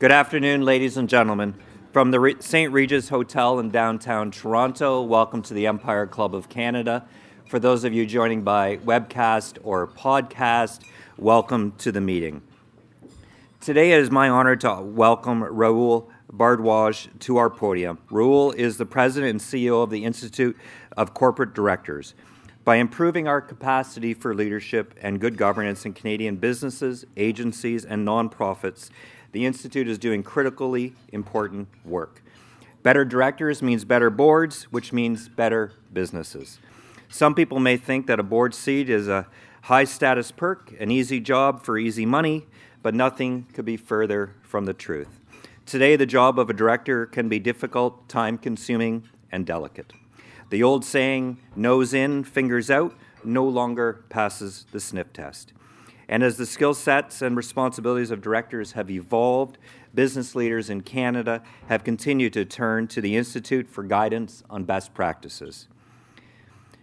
Good afternoon, ladies and gentlemen. From the St. Regis Hotel in downtown Toronto, welcome to the Empire Club of Canada. For those of you joining by webcast or podcast, welcome to the meeting. Today it is my honor to welcome Rahul Bhardwaj to our podium. Rahul is the president and CEO of the Institute of Corporate Directors. By improving our capacity for leadership and good governance in Canadian businesses, agencies, and nonprofits, the Institute is doing critically important work. Better directors means better boards, which means better businesses. Some people may think that a board seat is a high-status perk, an easy job for easy money, but nothing could be further from the truth. Today, the job of a director can be difficult, time-consuming, and delicate. The old saying, nose in, fingers out, no longer passes the sniff test. And as the skill sets and responsibilities of directors have evolved, business leaders in Canada have continued to turn to the Institute for guidance on best practices.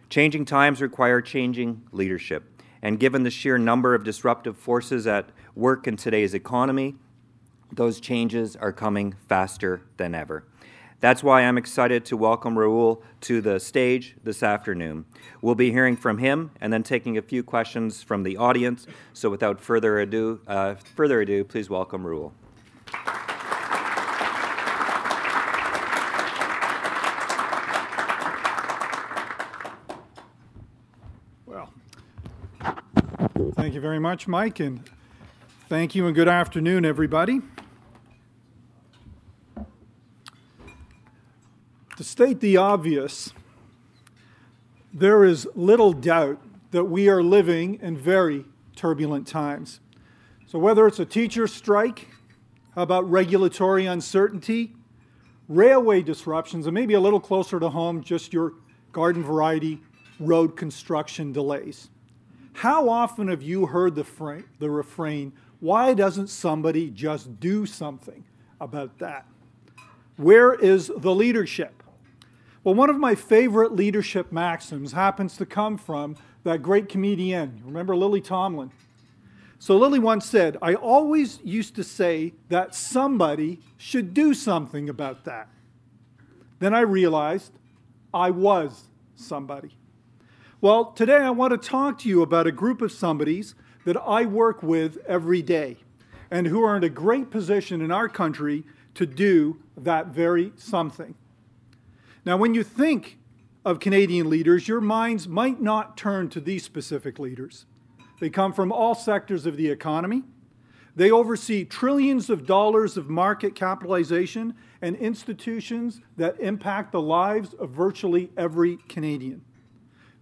Changing times require changing leadership, and given the sheer number of disruptive forces at work in today's economy, those changes are coming faster than ever. That's why I'm excited to welcome Rahul to the stage this afternoon. We'll be hearing from him and then taking a few questions from the audience. So without further ado, please welcome Rahul. Well, thank you very much, Mike, and thank you and good afternoon, everybody. To state the obvious, there is little doubt that we are living in very turbulent times. So whether it's a teacher strike, how about regulatory uncertainty, railway disruptions, and maybe a little closer to home, just your garden variety road construction delays. How often have you heard the refrain, why doesn't somebody just do something about that? Where is the leadership? Well, one of my favorite leadership maxims happens to come from that great comedian. Remember Lily Tomlin? So Lily once said, I always used to say that somebody should do something about that. Then I realized I was somebody. Well, today I want to talk to you about a group of somebodies that I work with every day and who are in a great position in our country to do that very something. Now, when you think of Canadian leaders, your minds might not turn to these specific leaders. They come from all sectors of the economy. They oversee trillions of dollars of market capitalization and institutions that impact the lives of virtually every Canadian.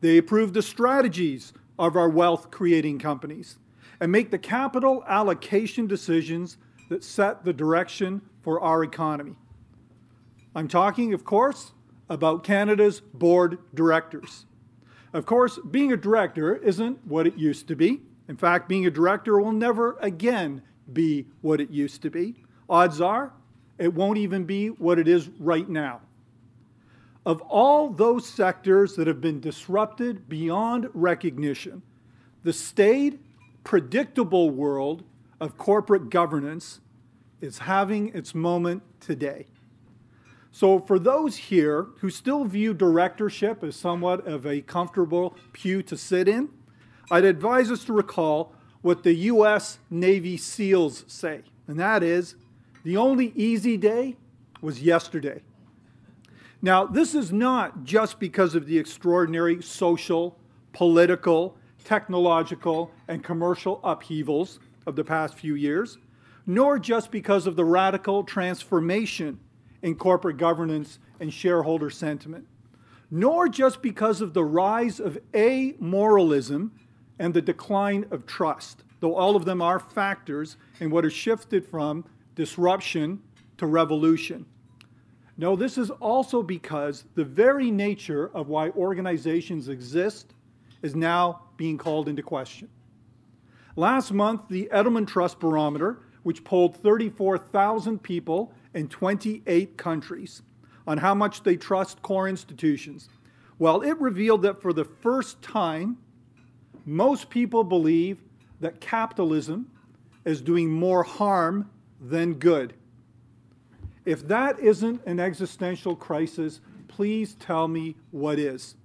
They approve the strategies of our wealth-creating companies and make the capital allocation decisions that set the direction for our economy. I'm talking, of course, about Canada's board directors. Of course, being a director isn't what it used to be. In fact, being a director will never again be what it used to be. Odds are, it won't even be what it is right now. Of all those sectors that have been disrupted beyond recognition, the staid, predictable world of corporate governance is having its moment today. So for those here who still view directorship as somewhat of a comfortable pew to sit in, I'd advise us to recall what the U.S. Navy SEALs say, and that is, the only easy day was yesterday. Now, this is not just because of the extraordinary social, political, technological, and commercial upheavals of the past few years, nor just because of the radical transformation in corporate governance and shareholder sentiment, nor just because of the rise of amoralism and the decline of trust, though all of them are factors in what has shifted from disruption to revolution. No, this is also because the very nature of why organizations exist is now being called into question. Last month, the Edelman Trust Barometer, which polled 34,000 people in 28 countries on how much they trust core institutions. Well, it revealed that for the first time, most people believe that capitalism is doing more harm than good If that isn't an existential crisis, please tell me what is.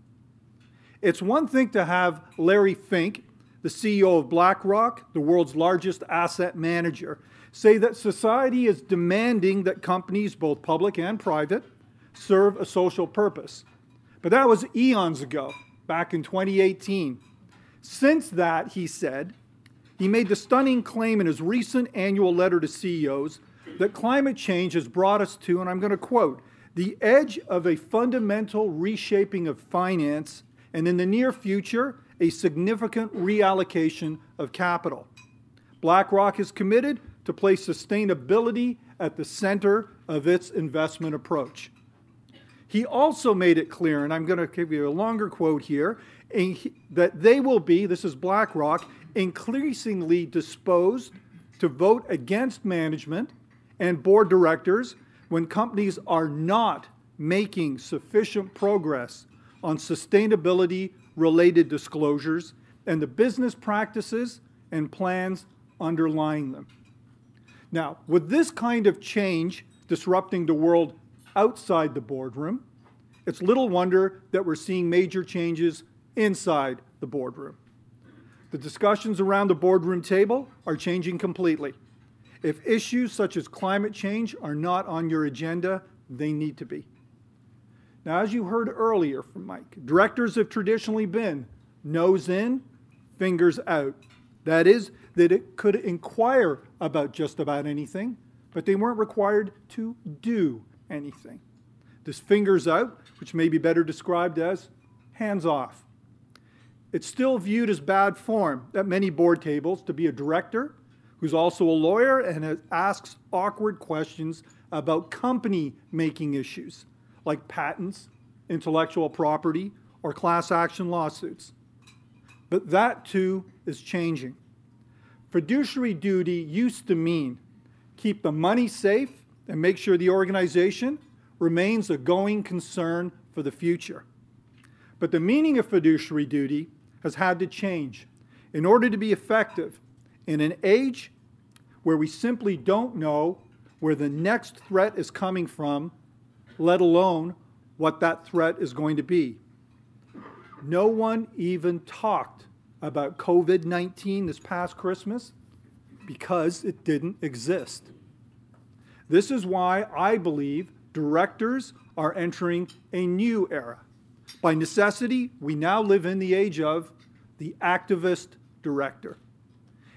It's one thing to have Larry Fink, the CEO of BlackRock, the world's largest asset manager, say that society is demanding that companies, both public and private, serve a social purpose. But that was eons ago, back in 2018. Since that, he said, he made the stunning claim in his recent annual letter to CEOs that climate change has brought us to, and I'm going to quote, the edge of a fundamental reshaping of finance, and in the near future, a significant reallocation of capital. BlackRock is committed to place sustainability at the center of its investment approach. He also made it clear, and I'm going to give you a longer quote here, that they will be, this is BlackRock, increasingly disposed to vote against management and board directors when companies are not making sufficient progress on sustainability-related disclosures and the business practices and plans underlying them. Now, with this kind of change disrupting the world outside the boardroom, it's little wonder that we're seeing major changes inside the boardroom. The discussions around the boardroom table are changing completely. If issues such as climate change are not on your agenda, they need to be. Now, as you heard earlier from Mike, directors have traditionally been nose in, fingers out. That is, that it could inquire about just about anything, but they weren't required to do anything. This fingers out, which may be better described as hands off. It's still viewed as bad form at many board tables to be a director who's also a lawyer and asks awkward questions about company-making issues, like patents, intellectual property, or class action lawsuits. But that, too, is changing. Fiduciary duty used to mean keep the money safe and make sure the organization remains a going concern for the future. But the meaning of fiduciary duty has had to change in order to be effective in an age where we simply don't know where the next threat is coming from, let alone what that threat is going to be. No one even talked about COVID-19 this past Christmas because it didn't exist. This is why I believe directors are entering a new era. By necessity, we now live in the age of the activist director.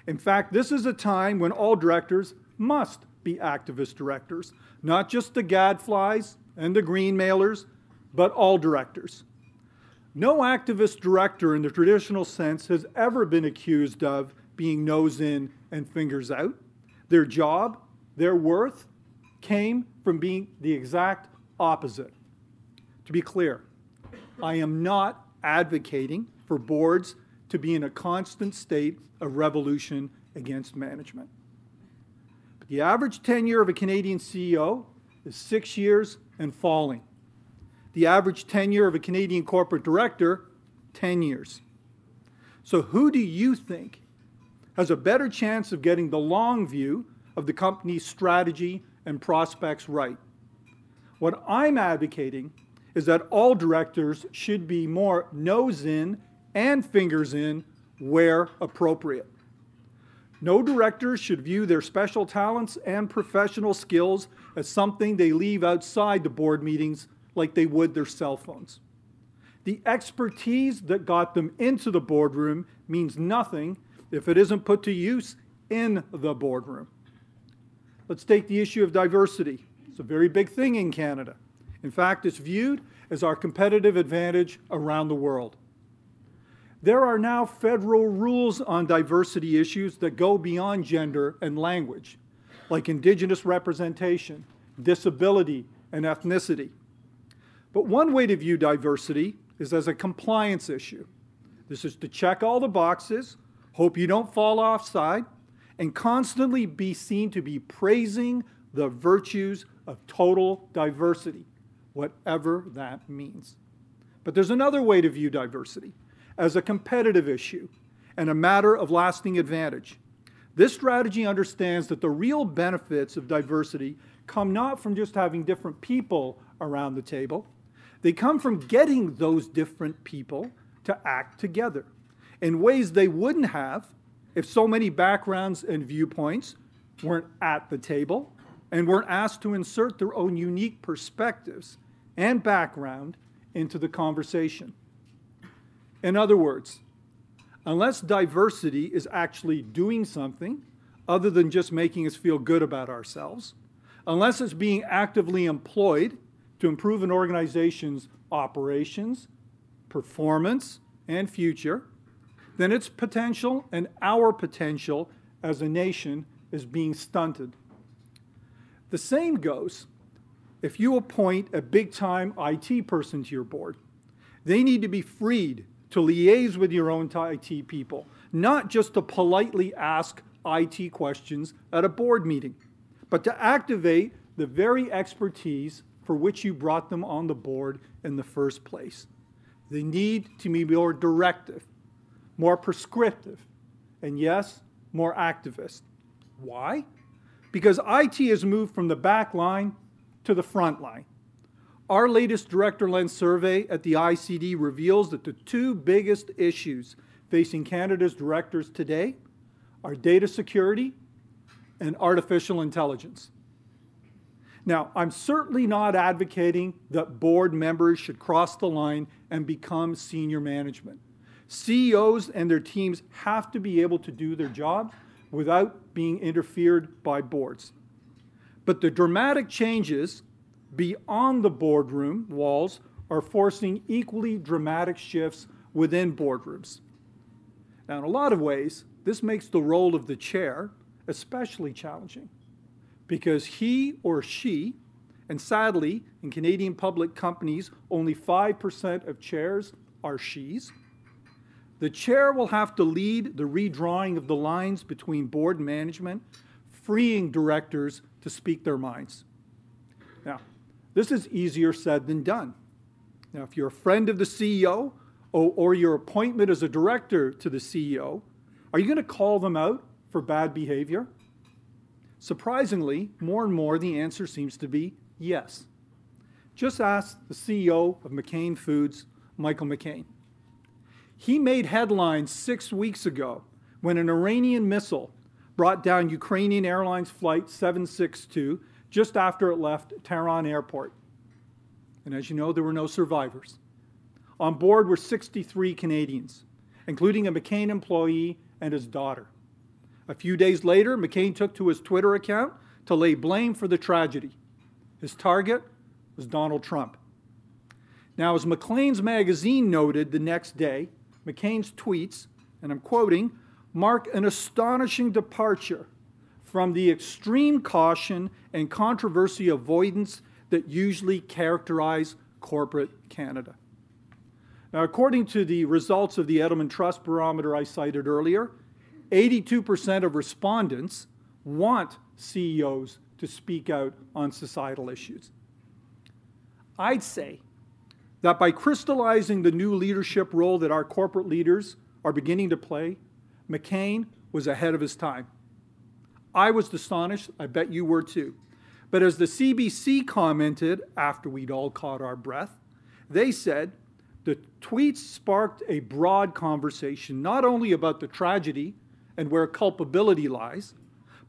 In fact, this is a time when all directors must be activist directors, not just the gadflies and the green mailers, but all directors. No activist director in the traditional sense has ever been accused of being nose in and fingers out. Their job, their worth, came from being the exact opposite. To be clear, I am not advocating for boards to be in a constant state of revolution against management. But the average tenure of a Canadian CEO is 6 years and falling. The average tenure of a Canadian corporate director, 10 years. So who do you think has a better chance of getting the long view of the company's strategy and prospects right? What I'm advocating is that all directors should be more nose in and fingers in where appropriate. No director should view their special talents and professional skills as something they leave outside the board meetings like they would their cell phones. The expertise that got them into the boardroom means nothing if it isn't put to use in the boardroom. Let's take the issue of diversity. It's a very big thing in Canada. In fact, it's viewed as our competitive advantage around the world. There are now federal rules on diversity issues that go beyond gender and language, like Indigenous representation, disability, and ethnicity. But one way to view diversity is as a compliance issue. This is to check all the boxes, hope you don't fall offside, and constantly be seen to be praising the virtues of total diversity, whatever that means. But there's another way to view diversity, as a competitive issue and a matter of lasting advantage. This strategy understands that the real benefits of diversity come not from just having different people around the table. They come from getting those different people to act together in ways they wouldn't have if so many backgrounds and viewpoints weren't at the table and weren't asked to insert their own unique perspectives and background into the conversation. In other words, unless diversity is actually doing something other than just making us feel good about ourselves, unless it's being actively employed to improve an organization's operations, performance, and future, then its potential and our potential as a nation is being stunted. The same goes if you appoint a big-time IT person to your board. They need to be freed to liaise with your own IT people, not just to politely ask IT questions at a board meeting, but to activate the very expertise for which you brought them on the board in the first place. They need to be more directive, more prescriptive, and yes, more activist. Why? Because IT has moved from the back line to the front line. Our latest Director Lens survey at the ICD reveals that the two biggest issues facing Canada's directors today are data security and artificial intelligence. Now, I'm certainly not advocating that board members should cross the line and become senior management. CEOs and their teams have to be able to do their job without being interfered by boards. But the dramatic changes beyond the boardroom walls are forcing equally dramatic shifts within boardrooms. Now, in a lot of ways, this makes the role of the chair especially challenging, because he or she, and sadly, in Canadian public companies, only 5% of chairs are she's. The chair will have to lead the redrawing of the lines between board management, freeing directors to speak their minds. Now, this is easier said than done. Now, if you're a friend of the CEO or your appointment as a director to the CEO, are you going to call them out for bad behavior? Surprisingly, more and more the answer seems to be yes. Just ask the CEO of McCain Foods, Michael McCain. He made headlines 6 weeks ago when an Iranian missile brought down Ukrainian Airlines Flight 762 just after it left Tehran Airport. And as you know, there were no survivors. On board were 63 Canadians, including a McCain employee and his daughter. A few days later, McCain took to his Twitter account to lay blame for the tragedy. His target was Donald Trump. Now, as Maclean's magazine noted the next day, McCain's tweets, and I'm quoting, mark an astonishing departure from the extreme caution and controversy avoidance that usually characterize corporate Canada. Now, according to the results of the Edelman Trust Barometer I cited earlier, 82% of respondents want CEOs to speak out on societal issues. I'd say that by crystallizing the new leadership role that our corporate leaders are beginning to play, McCain was ahead of his time. I was astonished, I bet you were too. But as the CBC commented after we'd all caught our breath, they said, the tweets sparked a broad conversation, not only about the tragedy and where culpability lies,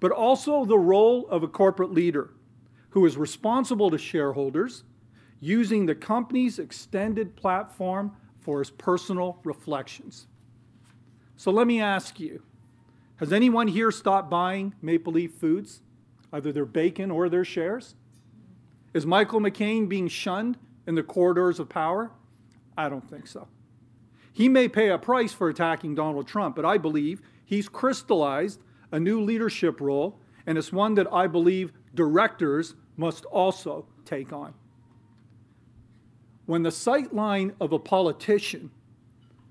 but also the role of a corporate leader who is responsible to shareholders, using the company's extended platform for his personal reflections. So let me ask you, has anyone here stopped buying Maple Leaf Foods, either their bacon or their shares? Is Michael McCain being shunned in the corridors of power? I don't think so. He may pay a price for attacking Donald Trump, but I believe he's crystallized a new leadership role, and it's one that I believe directors must also take on. When the sightline of a politician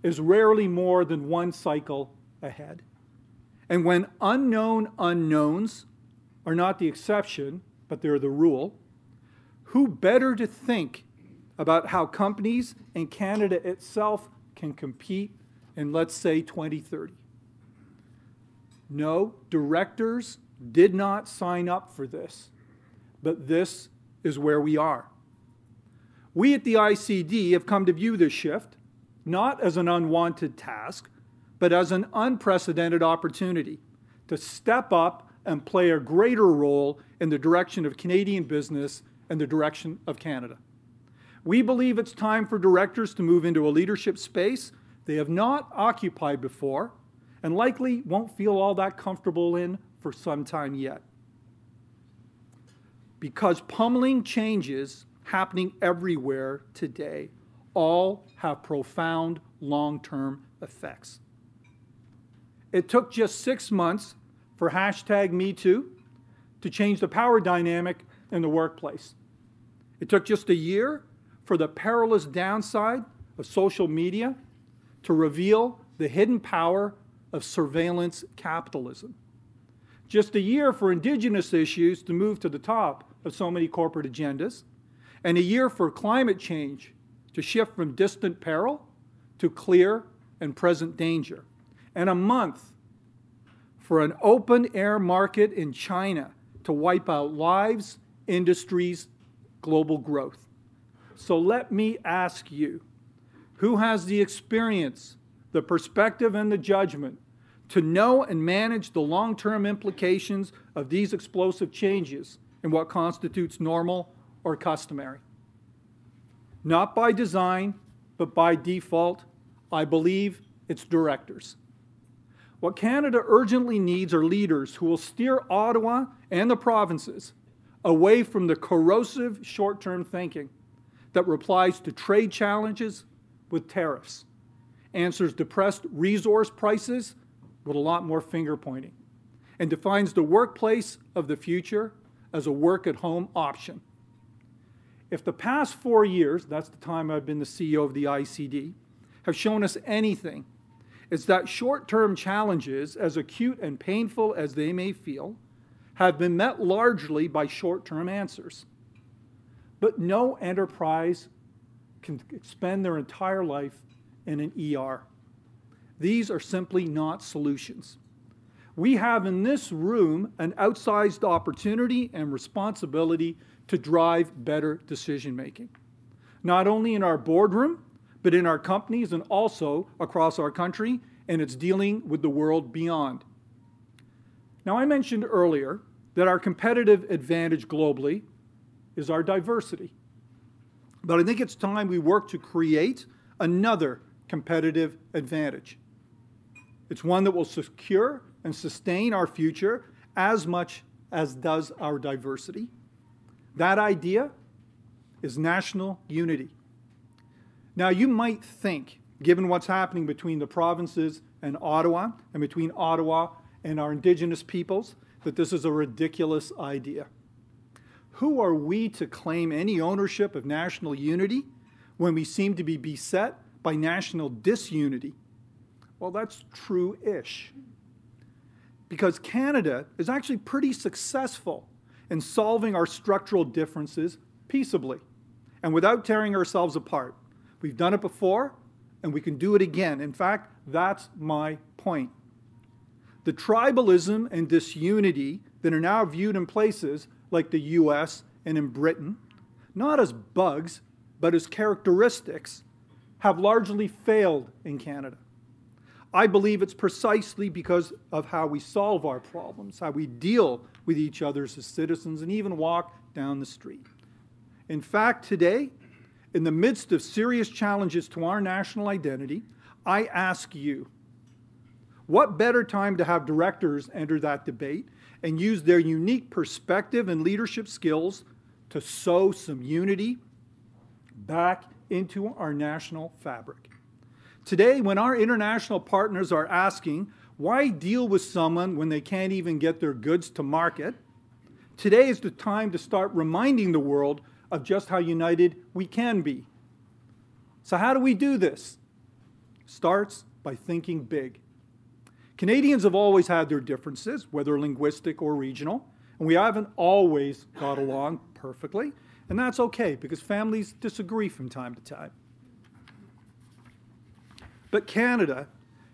is rarely more than one cycle ahead, and when unknown unknowns are not the exception, but they're the rule, who better to think about how companies and Canada itself can compete in, let's say, 2030? No, directors did not sign up for this, but this is where we are. We at the ICD have come to view this shift not as an unwanted task, but as an unprecedented opportunity to step up and play a greater role in the direction of Canadian business and the direction of Canada. We believe it's time for directors to move into a leadership space they have not occupied before and likely won't feel all that comfortable in for some time yet. Because pummeling changes happening everywhere today all have profound long-term effects. It took just 6 months for #MeToo to change the power dynamic in the workplace. It took just a year for the perilous downside of social media to reveal the hidden power of surveillance capitalism. Just a year for Indigenous issues to move to the top of so many corporate agendas, and a year for climate change to shift from distant peril to clear and present danger, and a month for an open-air market in China to wipe out lives, industries, global growth. So let me ask you, who has the experience, the perspective, and the judgment to know and manage the long-term implications of these explosive changes in what constitutes normal or customary? Not by design, but by default, I believe it's directors. What Canada urgently needs are leaders who will steer Ottawa and the provinces away from the corrosive short-term thinking that replies to trade challenges with tariffs, answers depressed resource prices with a lot more finger-pointing, and defines the workplace of the future as a work-at-home option. If the past 4 years, that's the time I've been the CEO of the ICD, have shown us anything, it's that short-term challenges, as acute and painful as they may feel, have been met largely by short-term answers. But no enterprise can spend their entire life in an ER. These are simply not solutions. We have in this room an outsized opportunity and responsibility to drive better decision-making, not only in our boardroom, but in our companies and also across our country, and it's dealing with the world beyond. Now, I mentioned earlier that our competitive advantage globally is our diversity, but I think it's time we work to create another competitive advantage. It's one that will secure and sustain our future as much as does our diversity. That idea is national unity. Now, you might think, given what's happening between the provinces and Ottawa, and between Ottawa and our Indigenous peoples, that this is a ridiculous idea. Who are we to claim any ownership of national unity when we seem to be beset by national disunity? Well, that's true-ish, because Canada is actually pretty successful in solving our structural differences peaceably and without tearing ourselves apart. We've done it before, and we can do it again. In fact, that's my point. The tribalism and disunity that are now viewed in places like the US and in Britain, not as bugs, but as characteristics, have largely failed in Canada. I believe it's precisely because of how we solve our problems, how we deal with each other as citizens, and even walk down the street. In fact, today, in the midst of serious challenges to our national identity, I ask you, what better time to have directors enter that debate and use their unique perspective and leadership skills to sow some unity back into our national fabric? Today, when our international partners are asking, why deal with someone when they can't even get their goods to market? Today is the time to start reminding the world of just how united we can be. So how do we do this? Starts by thinking big. Canadians have always had their differences, whether linguistic or regional, and we haven't always got along perfectly, and that's okay because families disagree from time to time. But Canada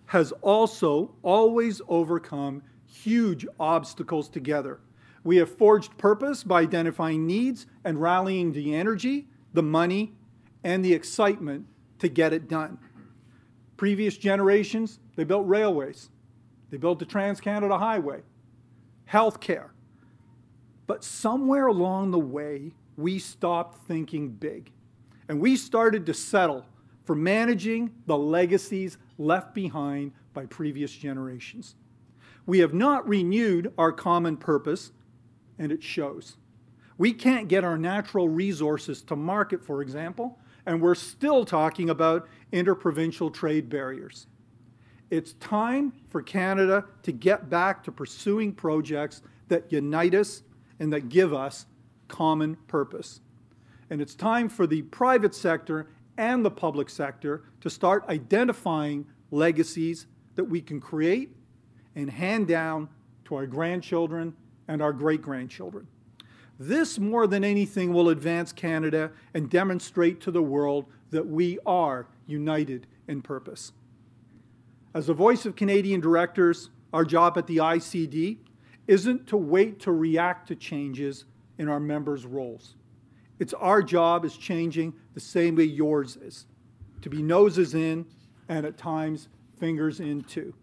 has also always overcome huge obstacles together. We have forged purpose by identifying needs and rallying the energy, the money, and the excitement to get it done. Previous generations, they built railways. They built the Trans-Canada Highway, healthcare. But somewhere along the way, we stopped thinking big. And we started to settle for managing the legacies left behind by previous generations. We have not renewed our common purpose, and it shows. We can't get our natural resources to market, for example, and we're still talking about interprovincial trade barriers. It's time for Canada to get back to pursuing projects that unite us and that give us common purpose. And it's time for the private sector and the public sector to start identifying legacies that we can create and hand down to our grandchildren and our great-grandchildren. This, more than anything, will advance Canada and demonstrate to the world that we are united in purpose. As the voice of Canadian directors, our job at the ICD isn't to wait to react to changes in our members' roles. It's our job is changing the same way yours is, to be noses in and at times fingers in too.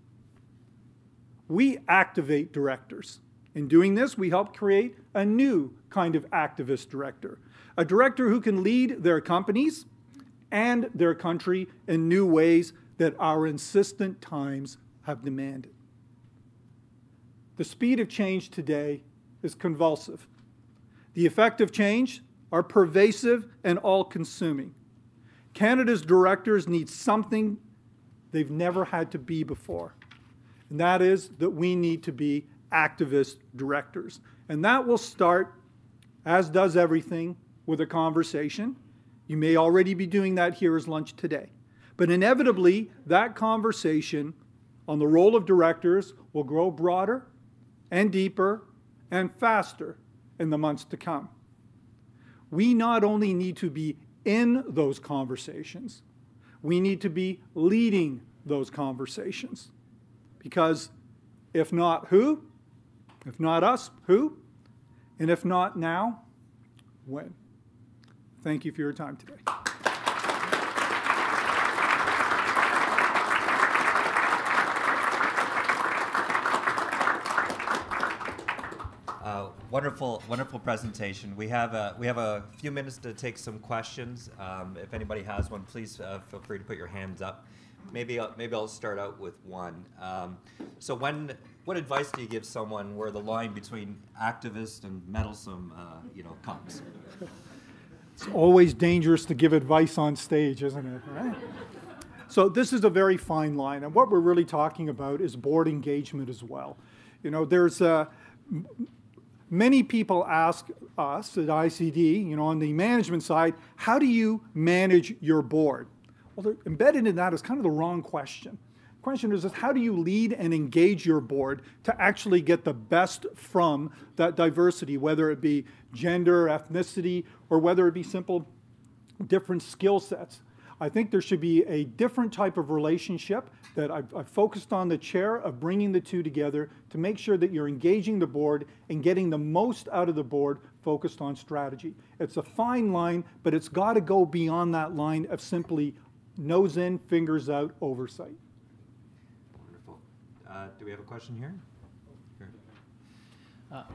We activate directors. In doing this, we help create a new kind of activist director, a director who can lead their companies and their country in new ways that our insistent times have demanded. The speed of change today is convulsive. The effect of change are pervasive and all-consuming. Canada's directors need something they've never had to be before, and that is that we need to be activist directors. And that will start, as does everything, with a conversation. You may already be doing that here as lunch today. But inevitably, that conversation on the role of directors will grow broader and deeper and faster in the months to come. We not only need to be in those conversations, we need to be leading those conversations. Because if not who? If not us, who? And if not now, when? Thank you for your time today. Wonderful presentation. We have a few minutes to take some questions. If anybody has one, please feel free to put your hands up. Maybe I'll start out with one. What advice do you give someone where the line between activist and meddlesome, comes? It's always dangerous to give advice on stage, isn't it? Right? So this is a very fine line, and what we're really talking about is board engagement as well. You know, there's a many people ask us at ICD, on the management side, how do you manage your board? Well, embedded in that is kind of the wrong question. The question is, how do you lead and engage your board to actually get the best from that diversity, whether it be gender, ethnicity, or whether it be simple different skill sets? I think there should be a different type of relationship that I've focused on the chair of bringing the two together to make sure that you're engaging the board and getting the most out of the board focused on strategy. It's a fine line, but it's got to go beyond that line of simply nose in, fingers out oversight. Wonderful. Do we have a question here?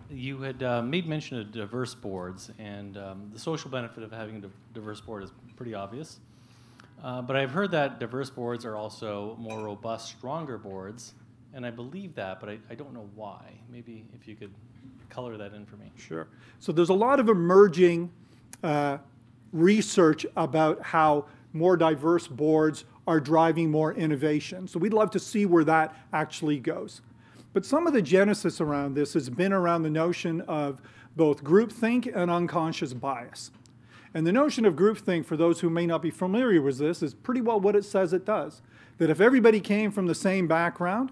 You had made mention of diverse boards, and the social benefit of having a diverse board is pretty obvious. But I've heard that diverse boards are also more robust, stronger boards, and I believe that, but I don't know why. Maybe if you could color that in for me. Sure. So there's a lot of emerging research about how more diverse boards are driving more innovation. So we'd love to see where that actually goes. But some of the genesis around this has been around the notion of both groupthink and unconscious bias. And the notion of groupthink, for those who may not be familiar with this, is pretty well what it says it does. That if everybody came from the same background,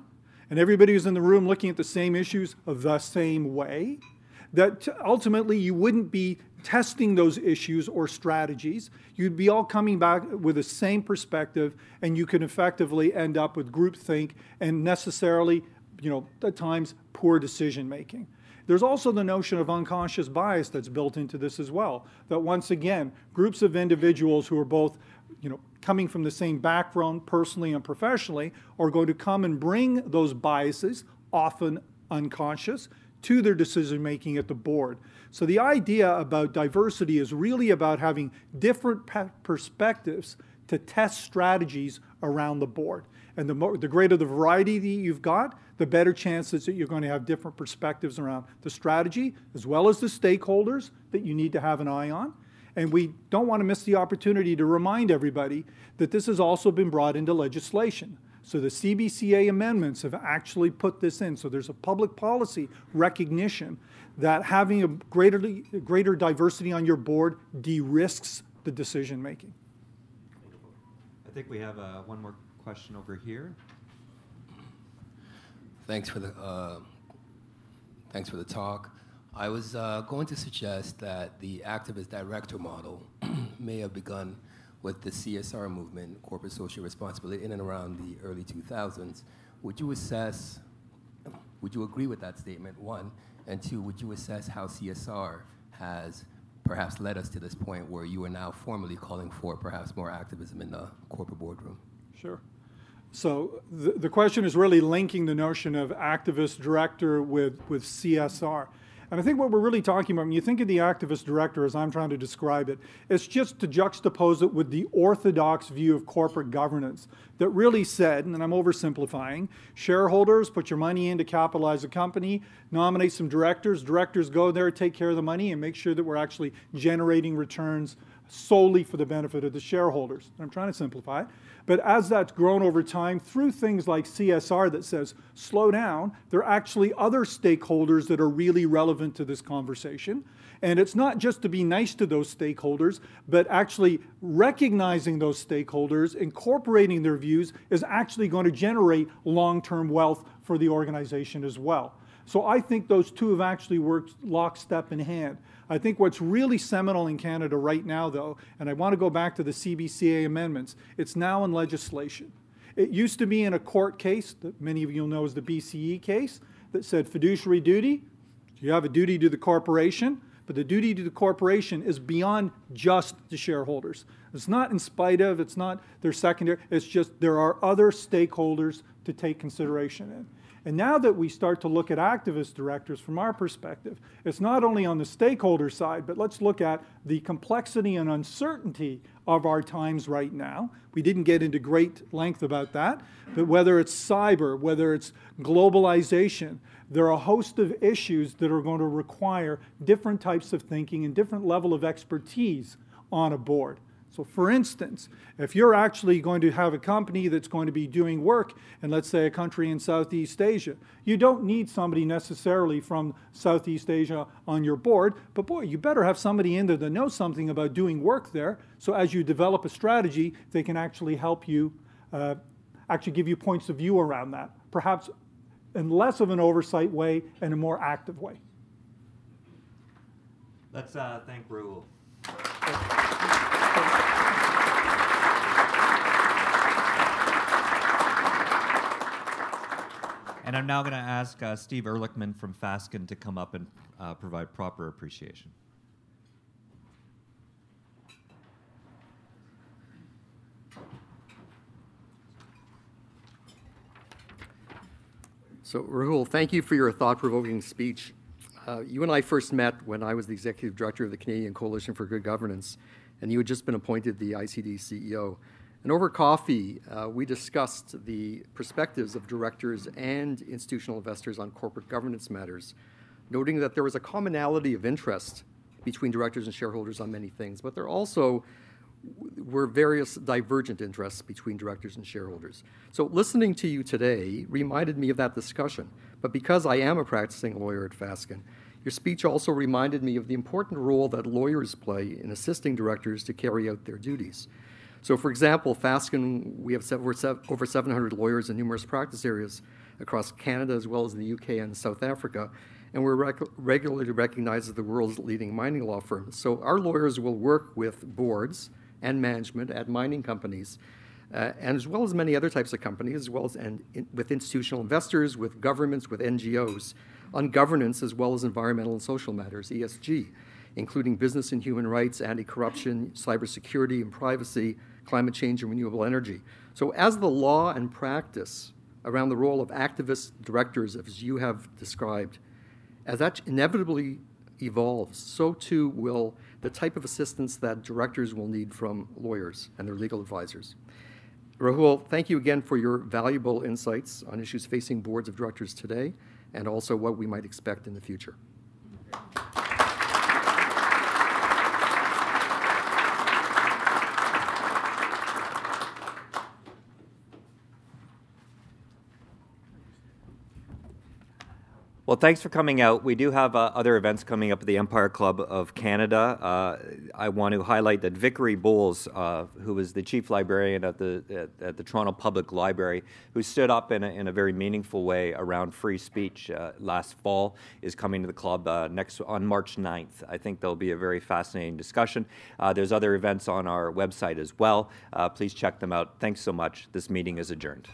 and everybody was in the room looking at the same issues the same way, that ultimately you wouldn't be testing those issues or strategies. You'd be all coming back with the same perspective, and you could effectively end up with groupthink and necessarily at times, poor decision-making. There's also the notion of unconscious bias that's built into this as well, that once again, groups of individuals who are both coming from the same background personally and professionally are going to come and bring those biases, often unconscious, to their decision-making at the board. So the idea about diversity is really about having different perspectives to test strategies around the board. And the greater the variety that you've got, the better chances that you're going to have different perspectives around the strategy, as well as the stakeholders that you need to have an eye on. And we don't want to miss the opportunity to remind everybody that this has also been brought into legislation. So the CBCA amendments have actually put this in. So there's a public policy recognition that having a greater diversity on your board de-risks the decision making. I think we have one more question over here. Thanks for the talk. I was going to suggest that the activist director model may have begun with the CSR movement, corporate social responsibility, in and around the early 2000s. Would you agree with that statement, one? And two, would you assess how CSR has perhaps led us to this point where you are now formally calling for perhaps more activism in the corporate boardroom? Sure. So the question is really linking the notion of activist director with CSR. And I think what we're really talking about, when you think of the activist director as I'm trying to describe it, it's just to juxtapose it with the orthodox view of corporate governance that really said, and I'm oversimplifying, shareholders, put your money in to capitalize a company, nominate some directors, directors go there, take care of the money, and make sure that we're actually generating returns solely for the benefit of the shareholders. I'm trying to simplify it. But as that's grown over time through things like CSR that says, slow down, there are actually other stakeholders that are really relevant to this conversation. And it's not just to be nice to those stakeholders, but actually recognizing those stakeholders, incorporating their views, is actually going to generate long-term wealth for the organization as well. So I think those two have actually worked lockstep in hand. I think what's really seminal in Canada right now, though, and I want to go back to the CBCA amendments, it's now in legislation. It used to be in a court case that many of you know is the BCE case that said fiduciary duty. You have a duty to the corporation, but the duty to the corporation is beyond just the shareholders. It's not in spite of, it's not their secondary, it's just there are other stakeholders to take consideration in. And now that we start to look at activist directors from our perspective, it's not only on the stakeholder side, but let's look at the complexity and uncertainty of our times right now. We didn't get into great length about that, but whether it's cyber, whether it's globalization, there are a host of issues that are going to require different types of thinking and different level of expertise on a board. So for instance, if you're actually going to have a company that's going to be doing work in, let's say, a country in Southeast Asia, you don't need somebody necessarily from Southeast Asia on your board, but boy, you better have somebody in there that knows something about doing work there, so as you develop a strategy, they can actually help you, actually give you points of view around that, perhaps in less of an oversight way and a more active way. Let's thank Rahul. And I'm now going to ask Steve Ehrlichman from Fasken to come up and provide proper appreciation. So Rahul, thank you for your thought-provoking speech. You and I first met when I was the executive director of the Canadian Coalition for Good Governance, and you had just been appointed the ICD CEO. And over coffee, we discussed the perspectives of directors and institutional investors on corporate governance matters, noting that there was a commonality of interest between directors and shareholders on many things, but there also were various divergent interests between directors and shareholders. So listening to you today reminded me of that discussion, but because I am a practicing lawyer at Fasken, your speech also reminded me of the important role that lawyers play in assisting directors to carry out their duties. So, for example, Fasken, we have over 700 lawyers in numerous practice areas across Canada as well as in the UK and South Africa, and we're regularly recognized as the world's leading mining law firm. So our lawyers will work with boards and management at mining companies and as well as many other types of companies, as well as with institutional investors, with governments, with NGOs, on governance as well as environmental and social matters, ESG, including business and human rights, anti-corruption, cybersecurity and privacy, climate change and renewable energy. So as the law and practice around the role of activist directors, as you have described, as that inevitably evolves, so too will the type of assistance that directors will need from lawyers and their legal advisors. Rahul, thank you again for your valuable insights on issues facing boards of directors today and also what we might expect in the future. Well, thanks for coming out. We do have other events coming up at the Empire Club of Canada. I want to highlight that Vickery Bowles, who is the chief librarian at the Toronto Public Library, who stood up in a very meaningful way around free speech last fall, is coming to the club on March 9th. I think there'll be a very fascinating discussion. There's other events on our website as well. Please check them out. Thanks so much. This meeting is adjourned.